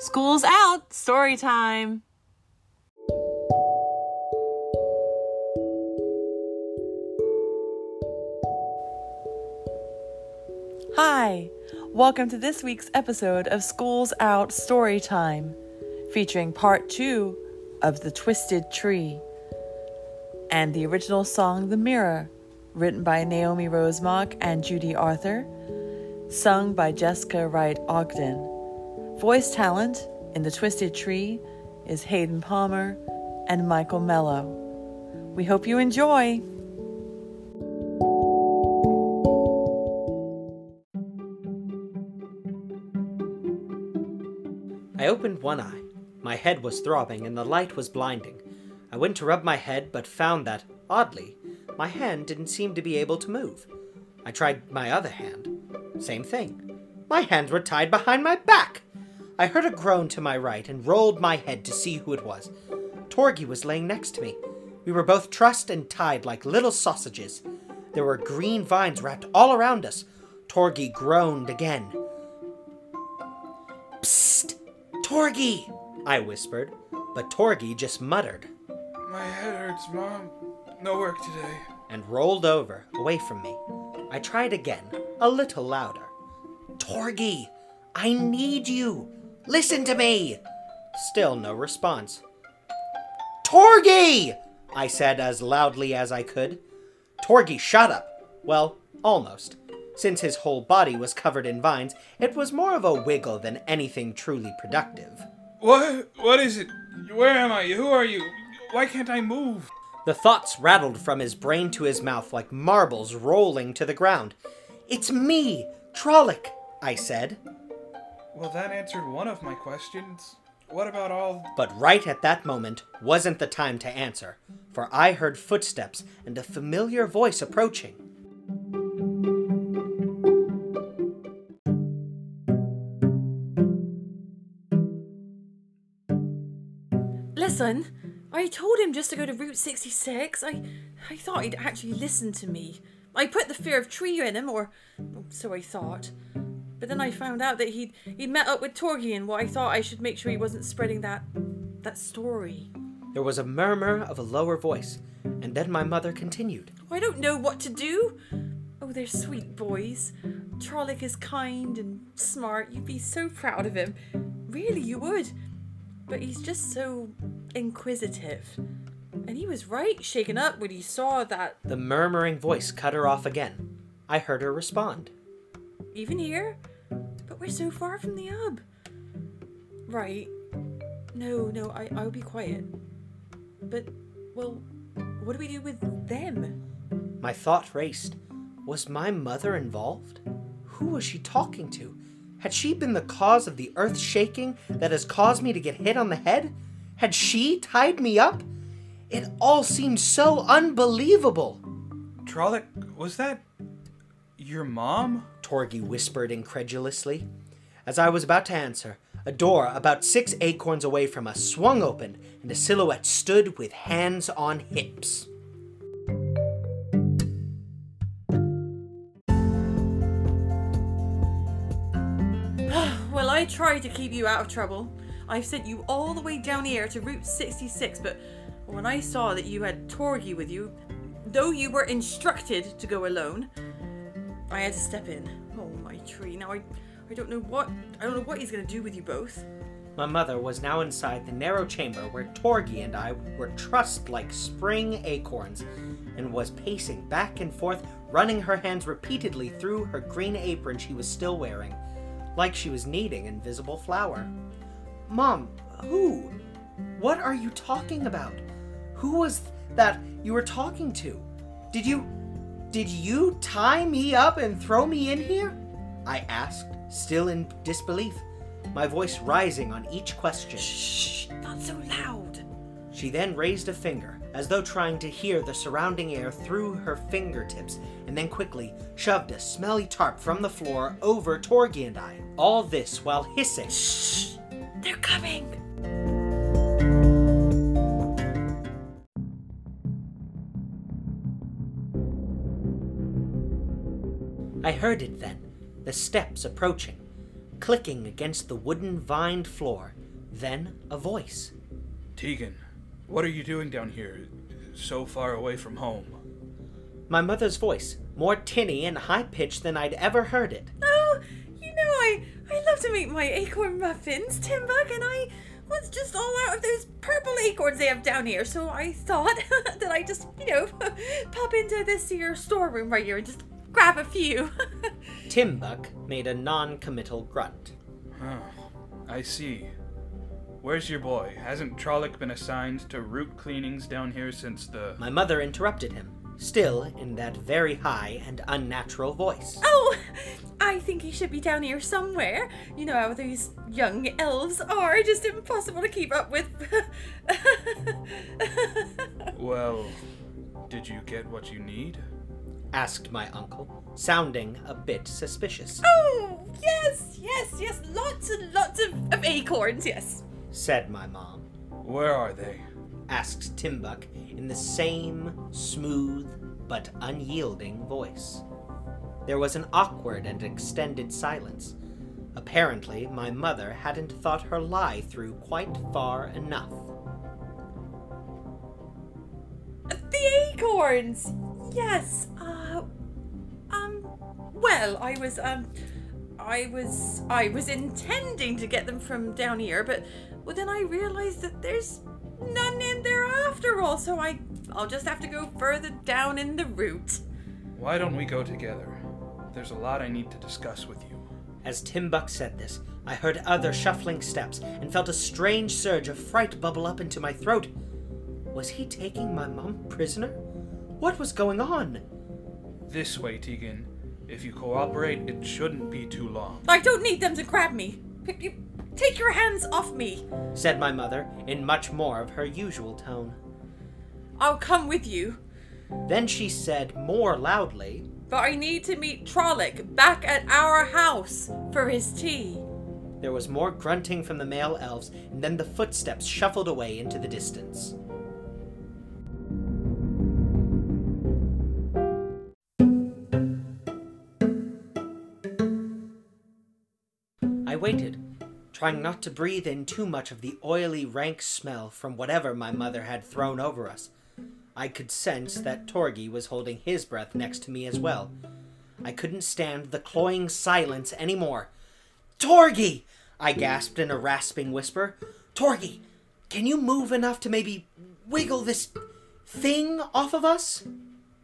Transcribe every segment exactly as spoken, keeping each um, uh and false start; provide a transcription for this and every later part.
School's out, story time. Hi, welcome to this week's episode of School's Out Story Time, featuring part two of The Twisted Tree and the original song The Mirror, written by Naomi Rosemack and Judy Arthur, sung by Jessica Wright Ogden. Voice talent in The Twisted Tree is Hayden Palmer and Michael Mello. We hope you enjoy! I opened one eye. My head was throbbing and the light was blinding. I went to rub my head but found that, oddly, my hand didn't seem to be able to move. I tried my other hand. Same thing. My hands were tied behind my back. I heard a groan to my right and rolled my head to see who it was. Torgy was laying next to me. We were both trussed and tied like little sausages. There were green vines wrapped all around us. Torgy groaned again. Psst! Torgy! I whispered, but Torgy just muttered, "My head hurts, Mom. No work today," and rolled over, away from me. I tried again, a little louder. "Torgy, I need you. Listen to me." Still no response. "Torgy!" I said as loudly as I could. Torgy shot up. Well, almost. Since his whole body was covered in vines, it was more of a wiggle than anything truly productive. What? What is it? Where am I? Who are you? Why can't I move?" The thoughts rattled from his brain to his mouth like marbles rolling to the ground. "It's me, Trolloc," I said. Well, that answered one of my questions. What about all... But right at that moment wasn't the time to answer, for I heard footsteps and a familiar voice approaching. "Listen, I told him just to go to Route sixty-six. I I thought he'd actually listen to me. I put the fear of tree in him, or so I thought. But then I found out that he'd, he'd met up with Torgy and what I thought I should make sure he wasn't spreading that, that story." There was a murmur of a lower voice, and then my mother continued. "Oh, I don't know what to do. Oh, they're sweet boys. Trolloc is kind and smart. You'd be so proud of him. Really, you would. But he's just so inquisitive. And he was right, shaken up when he saw that..." The murmuring voice cut her off again. I heard her respond. "Even here? But we're so far from the hub." "Right. No, no, I, I'll be quiet. But, well, what do we do with them?" My thought raced. Was my mother involved? Who was she talking to? Had she been the cause of the earth shaking that has caused me to get hit on the head? Had she tied me up? It all seemed so unbelievable. "Trolloc, was that your mom?" Torgy whispered incredulously. As I was about to answer, a door about six acorns away from us swung open and a silhouette stood with hands on hips. "Well, I tried to keep you out of trouble. I've sent you all the way down here to Route sixty-six, but when I saw that you had Torgy with you, though you were instructed to go alone, I had to step in. Oh, my tree. Now I, I don't know what, I don't know what he's going to do with you both." My mother was now inside the narrow chamber where Torgy and I were trussed like spring acorns and was pacing back and forth, running her hands repeatedly through her green apron she was still wearing, like she was kneading invisible flour. "Mom, who? What are you talking about? Who was that you were talking to? Did you, did you tie me up and throw me in here?" I asked, still in disbelief, my voice rising on each question. "Shh, not so loud." She then raised a finger, as though trying to hear the surrounding air through her fingertips, and then quickly shoved a smelly tarp from the floor over Torgy and I. All this while hissing. "Shh, they're coming." I heard it then, the steps approaching, clicking against the wooden vined floor, then a voice. Tegan, what are you doing down here, so far away from home? My mother's voice, more tinny and high-pitched than I'd ever heard it. Oh, you know, I, I love to make my acorn muffins, Timbuk, and I was just all out of those purple acorns they have down here, so I thought that I just, you know, pop into this here storeroom right here and just grab a few. Timbuk made a non-committal grunt. Huh, I see. Where's your boy? Hasn't Trolloc been assigned to root cleanings down here since the... My mother interrupted him, still in that very high and unnatural voice. Oh, I think he should be down here somewhere. You know how these young elves are, just impossible to keep up with. Well, did you get what you need? Asked my uncle, sounding a bit suspicious. Oh, yes, yes, yes, lots and lots of, of acorns, yes, said my mom. Where are they? Asked Timbuk in the same smooth but unyielding voice. There was an awkward and extended silence. Apparently, my mother hadn't thought her lie through quite far enough. The acorns! Yes, uh, um, well, I was, um, I was, I was intending to get them from down here, but well, then I realized that there's none in there after all, so I, I'll just have to go further down in the route. Why don't we go together? There's a lot I need to discuss with you. As Timbuk said this, I heard other shuffling steps and felt a strange surge of fright bubble up into my throat. Was he taking my mom prisoner? What was going on? This way, Tegan. If you cooperate, it shouldn't be too long. I don't need them to grab me. Take your hands off me, said my mother in much more of her usual tone. I'll come with you. Then she said more loudly, but I need to meet Trolloc back at our house for his tea. There was more grunting from the male elves, and then the footsteps shuffled away into the distance. I waited, trying not to breathe in too much of the oily, rank smell from whatever my mother had thrown over us. I could sense that Torgi was holding his breath next to me as well. I couldn't stand the cloying silence anymore. Torgi! I gasped in a rasping whisper. Torgi, can you move enough to maybe wiggle this thing off of us?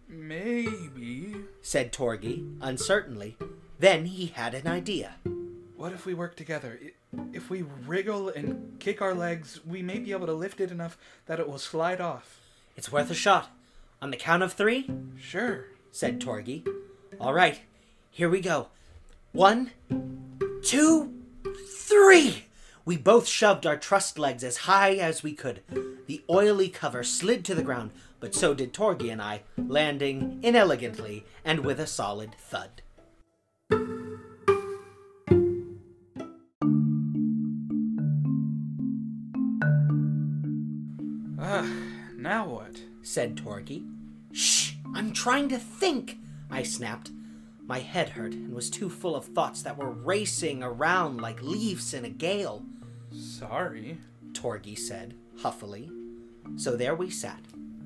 Maybe, said Torgi, uncertainly. Then he had an idea. What if we work together? If we wriggle and kick our legs, we may be able to lift it enough that it will slide off. It's worth a shot. On the count of three? Sure, said Torgi. All right, here we go. One, two, three! We both shoved our trussed legs as high as we could. The oily cover slid to the ground, but so did Torgi and I, landing inelegantly and with a solid thud. Now what? Said Torgi. Shh! I'm trying to think! I snapped. My head hurt and was too full of thoughts that were racing around like leaves in a gale. Sorry, Torgi said, huffily. So there we sat,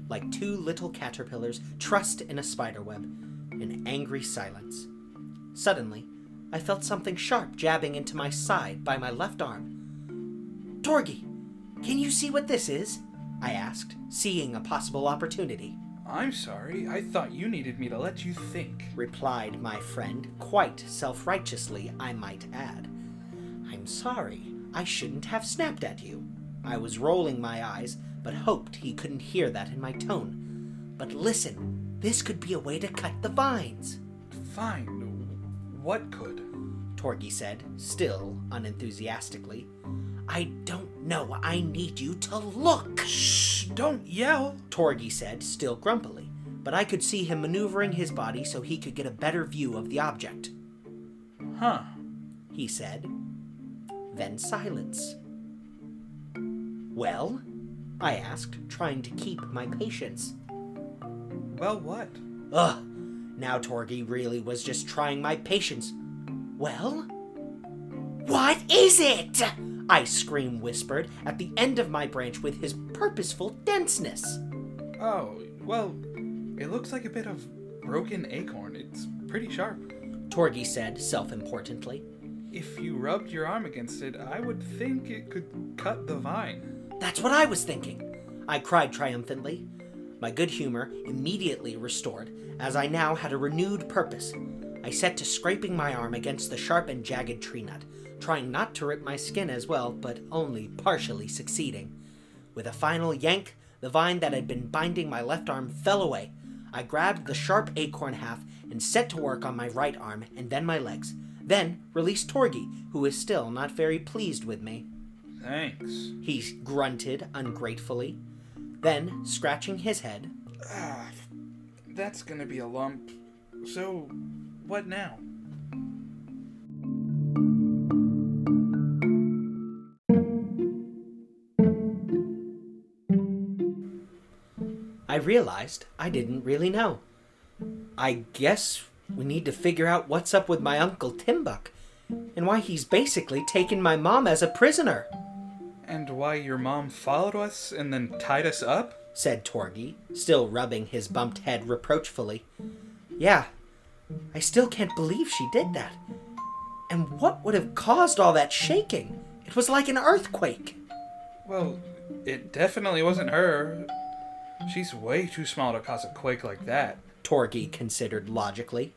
like two little caterpillars trussed in a spiderweb, in angry silence. Suddenly, I felt something sharp jabbing into my side by my left arm. Torgi, can you see what this is? I asked, seeing a possible opportunity. I'm sorry, I thought you needed me to let you think, replied my friend, quite self-righteously, I might add. I'm sorry, I shouldn't have snapped at you. I was rolling my eyes, but hoped he couldn't hear that in my tone. But listen, this could be a way to cut the vines. Fine, what could? Torgi said, still unenthusiastically. I don't know. I need you to look. Shh, don't yell, Torgi said, still grumpily, but I could see him maneuvering his body so he could get a better view of the object. Huh, he said. Then silence. Well? I asked, trying to keep my patience. Well, what? Ugh, Now Torgy really was just trying my patience. Well? What is it? I scream whispered at the end of my branch with his purposeful denseness. Oh, well, it looks like a bit of broken acorn. It's pretty sharp, Torgy said self-importantly. If you rubbed your arm against it, I would think it could cut the vine. That's what I was thinking, I cried triumphantly. My good humor immediately restored, as I now had a renewed purpose. I set to scraping my arm against the sharp and jagged tree nut, trying not to rip my skin as well, but only partially succeeding. With a final yank, the vine that had been binding my left arm fell away. I grabbed the sharp acorn half and set to work on my right arm and then my legs, then released Torgy, who was still not very pleased with me. Thanks, he grunted ungratefully. Then, scratching his head, uh, that's gonna be a lump. So, what now? I realized I didn't really know. I guess we need to figure out what's up with my uncle Timbuk, and why he's basically taken my mom as a prisoner. And why your mom followed us and then tied us up? Said Torgy, still rubbing his bumped head reproachfully. Yeah, I still can't believe she did that. And what would have caused all that shaking? It was like an earthquake. Well, it definitely wasn't her. She's way too small to cause a quake like that, Torgy considered logically.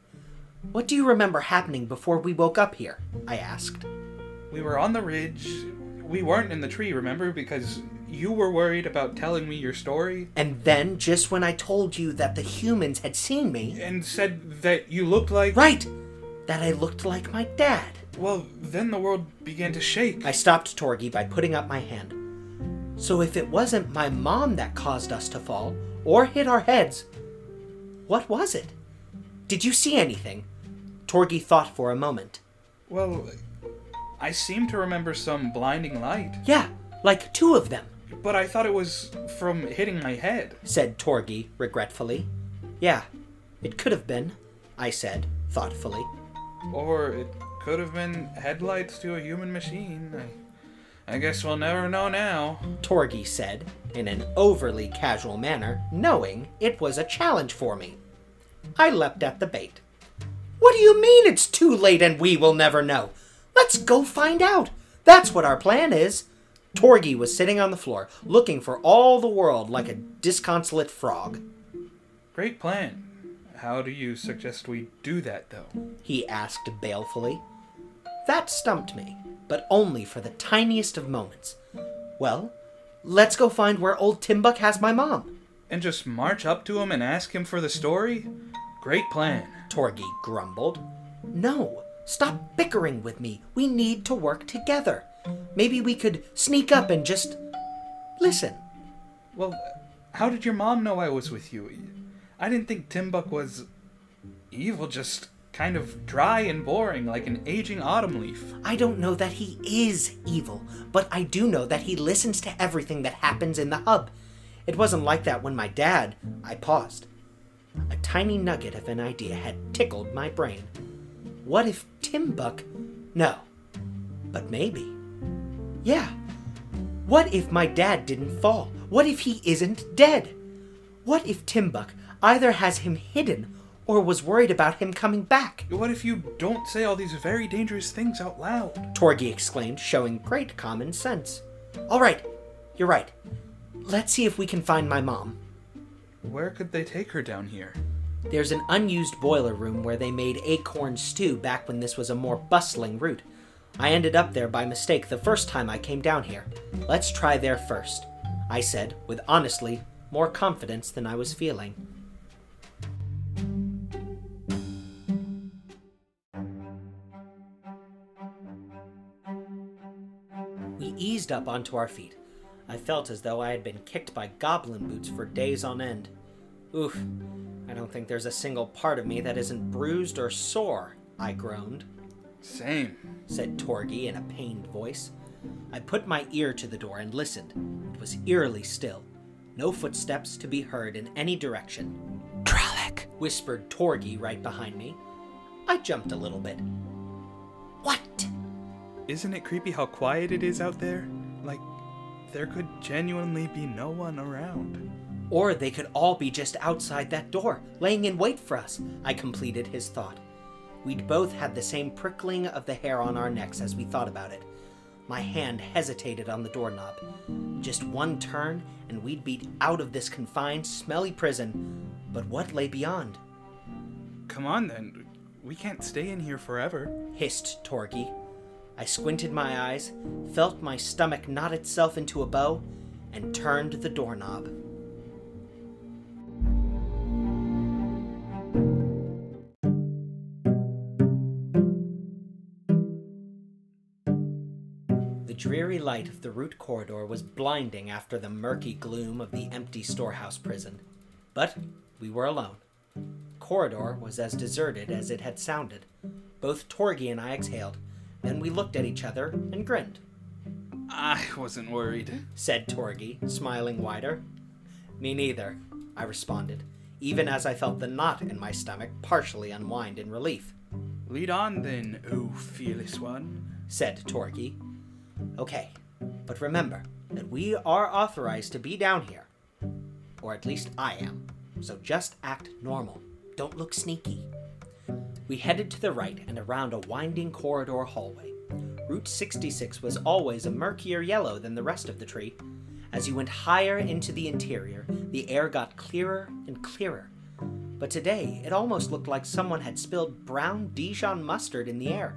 What do you remember happening before we woke up here? I asked. We were on the ridge. We weren't in the tree, remember? Because you were worried about telling me your story. And then, just when I told you that the humans had seen me... And said that you looked like... Right! That I looked like my dad. Well, then the world began to shake. I stopped Torgy by putting up my hand. So if it wasn't my mom that caused us to fall, or hit our heads, what was it? Did you see anything? Torgy thought for a moment. Well... I seem to remember some blinding light. Yeah, like two of them. But I thought it was from hitting my head, said Torgy regretfully. Yeah, it could have been, I said thoughtfully. Or it could have been headlights to a human machine. I, I guess we'll never know now, Torgy said in an overly casual manner, knowing it was a challenge for me. I leapt at the bait. What do you mean it's too late and we will never know? Let's go find out. That's what our plan is. Torgy was sitting on the floor, looking for all the world like a disconsolate frog. Great plan. How do you suggest we do that, though? He asked balefully. That stumped me, but only for the tiniest of moments. Well, let's go find where old Timbuk has my mom. And just march up to him and ask him for the story? Great plan, Torgy grumbled. No. Stop bickering with me. We need to work together. Maybe we could sneak up and just listen. Well, how did your mom know I was with you? I didn't think Timbuk was evil, just kind of dry and boring, like an aging autumn leaf. I don't know that he is evil, but I do know that he listens to everything that happens in the hub. It wasn't like that when my dad... I paused. A tiny nugget of an idea had tickled my brain. What if Timbuk... No. But maybe. Yeah. What if my dad didn't fall? What if he isn't dead? What if Timbuk either has him hidden or was worried about him coming back? What if you don't say all these very dangerous things out loud? Torgy exclaimed, showing great common sense. All right. You're right. Let's see if we can find my mom. Where could they take her down here? There's an unused boiler room where they made acorn stew back when this was a more bustling route. I ended up there by mistake the first time I came down here. Let's try there first, I said, with honestly more confidence than I was feeling. We eased up onto our feet. I felt as though I had been kicked by goblin boots for days on end. Oof. I don't think there's a single part of me that isn't bruised or sore, I groaned. Same, said Torgy in a pained voice. I put my ear to the door and listened. It was eerily still. No footsteps to be heard in any direction. Trollic, whispered Torgy right behind me. I jumped a little bit. What? Isn't it creepy how quiet it is out there? Like, there could genuinely be no one around. Or they could all be just outside that door, laying in wait for us, I completed his thought. We'd both had the same prickling of the hair on our necks as we thought about it. My hand hesitated on the doorknob. Just one turn, and we'd be out of this confined, smelly prison. But what lay beyond? Come on, then. We can't stay in here forever, hissed Torgy. I squinted my eyes, felt my stomach knot itself into a bow, and turned the doorknob. The dreary light of the route corridor was blinding after the murky gloom of the empty storehouse prison. But we were alone. The corridor was as deserted as it had sounded. Both Torgy and I exhaled. Then we looked at each other and grinned. I wasn't worried, said Torgy, smiling wider. Me neither, I responded, even as I felt the knot in my stomach partially unwind in relief. Lead on then, O fearless one, said Torgy. Okay, but remember that we are authorized to be down here. Or at least I am. So just act normal. Don't look sneaky. We headed to the right and around a winding corridor hallway. Route sixty-six was always a murkier yellow than the rest of the tree. As you went higher into the interior, the air got clearer and clearer. But today, it almost looked like someone had spilled brown Dijon mustard in the air.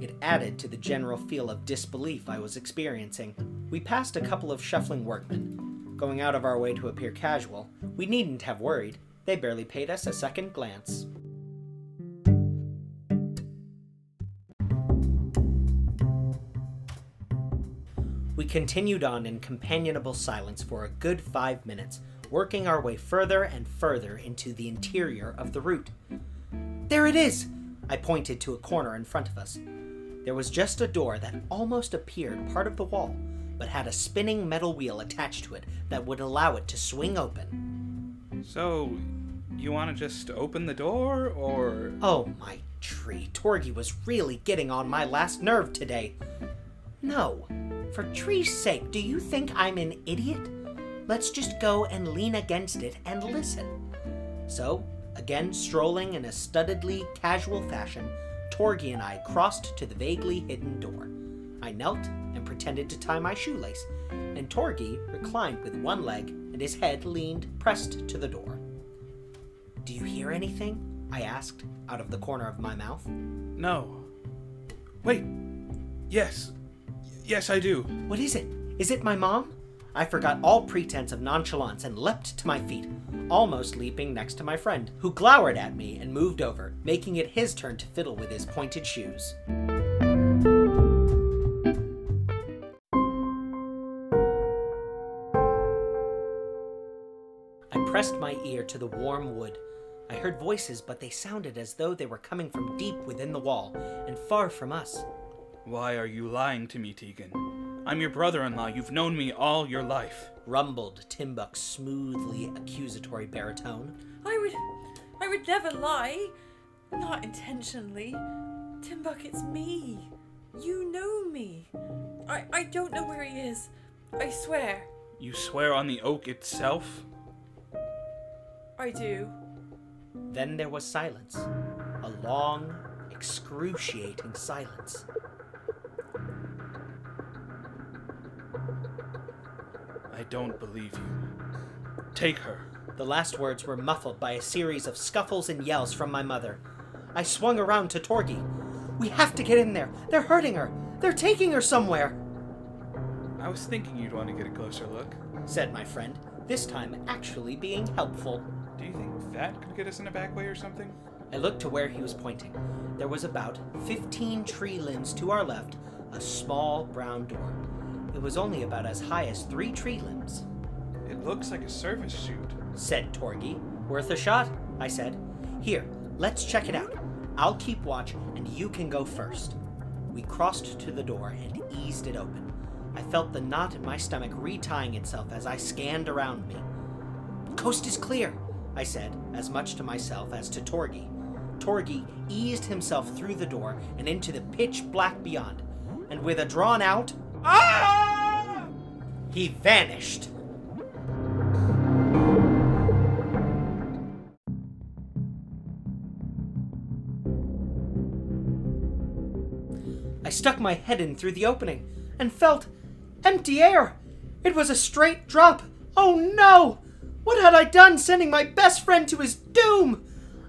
It added to the general feel of disbelief I was experiencing. We passed a couple of shuffling workmen. Going out of our way to appear casual, we needn't have worried. They barely paid us a second glance. We continued on in companionable silence for a good five minutes, working our way further and further into the interior of the route. There it is! I pointed to a corner in front of us. There was just a door that almost appeared part of the wall, but had a spinning metal wheel attached to it that would allow it to swing open. So, you want to just open the door, or... Oh, my tree. Torgy was really getting on my last nerve today. No. For tree's sake, do you think I'm an idiot? Let's just go and lean against it and listen. So... Again, strolling in a studiedly casual fashion, Torgy and I crossed to the vaguely hidden door. I knelt and pretended to tie my shoelace, and Torgy reclined with one leg and his head leaned pressed to the door. Do you hear anything? I asked, out of the corner of my mouth. No. Wait. Yes. Yes, I do. What is it? Is it my mom? I forgot all pretense of nonchalance and leapt to my feet, almost leaping next to my friend, who glowered at me and moved over, making it his turn to fiddle with his pointed shoes. I pressed my ear to the warm wood. I heard voices, but they sounded as though they were coming from deep within the wall, and far from us. Why are you lying to me, Tegan? I'm your brother-in-law. You've known me all your life, rumbled Timbuk's smoothly accusatory baritone. I would... I would never lie. Not intentionally. Timbuk, it's me. You know me. I, I don't know where he is. I swear. You swear on the oak itself? I do. Then there was silence. A long, excruciating silence. I don't believe you. Take her. The last words were muffled by a series of scuffles and yells from my mother. I swung around to Torgy. We have to get in there. They're hurting her. They're taking her somewhere. I was thinking you'd want to get a closer look, said my friend, this time actually being helpful. Do you think that could get us in a back way or something? I looked to where he was pointing. There was about fifteen tree limbs to our left, a small brown door. It was only about as high as three tree limbs. It looks like a service chute, said Torgy. Worth a shot, I said. Here, let's check it out. I'll keep watch, and you can go first. We crossed to the door and eased it open. I felt the knot in my stomach retying itself as I scanned around me. Coast is clear, I I said, as much to myself as to Torgi. Torgi eased himself through the door and into the pitch black beyond, and with a drawn out, "Ah!" he vanished. I stuck my head in through the opening and felt empty air. It was a straight drop. Oh no! What had I done sending my best friend to his doom?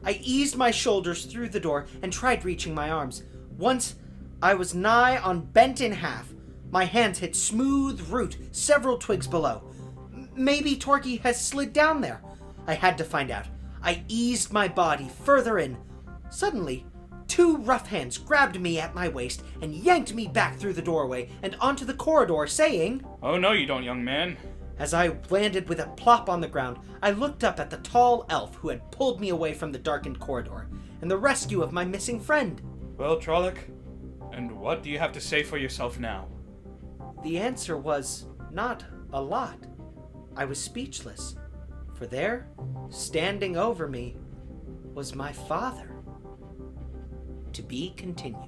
I eased my shoulders through the door and tried reaching my arms. Once I was nigh on bent in half. My hands hit smooth root several twigs below. Maybe Torgi has slid down there. I had to find out. I eased my body further in. Suddenly, two rough hands grabbed me at my waist and yanked me back through the doorway and onto the corridor, saying, "Oh no you don't, young man." As I landed with a plop on the ground, I looked up at the tall elf who had pulled me away from the darkened corridor and the rescue of my missing friend. "Well, Trolloc, and what do you have to say for yourself now?" The answer was not a lot. I was speechless, for there, standing over me, was my father. To be continued.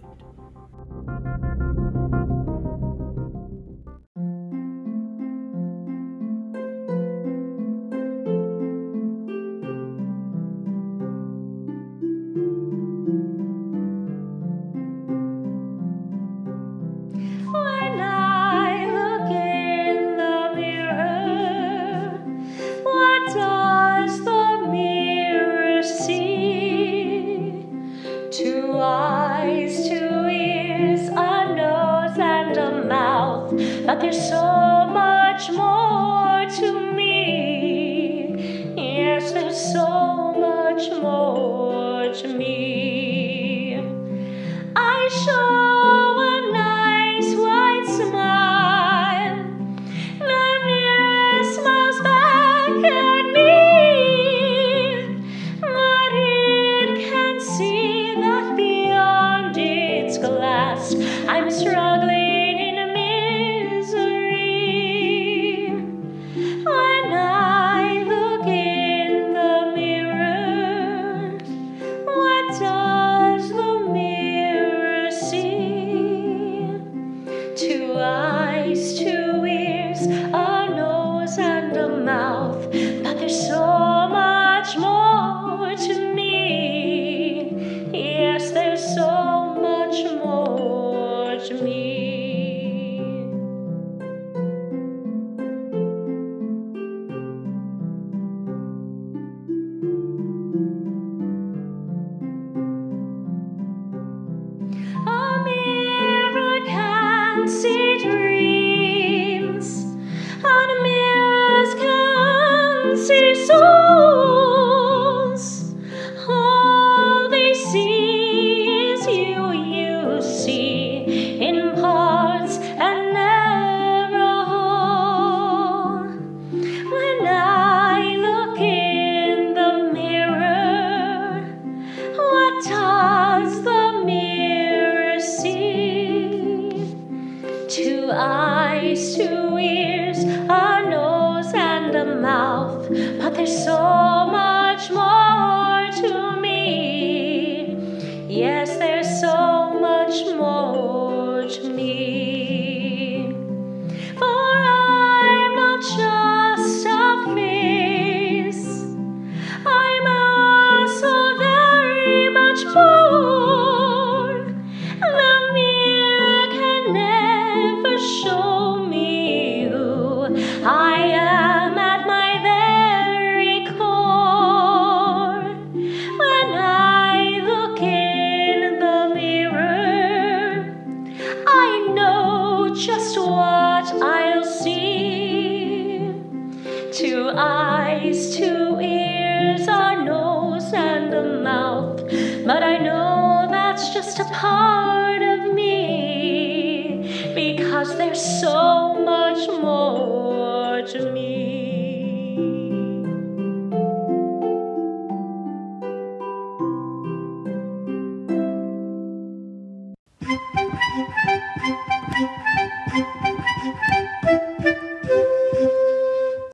So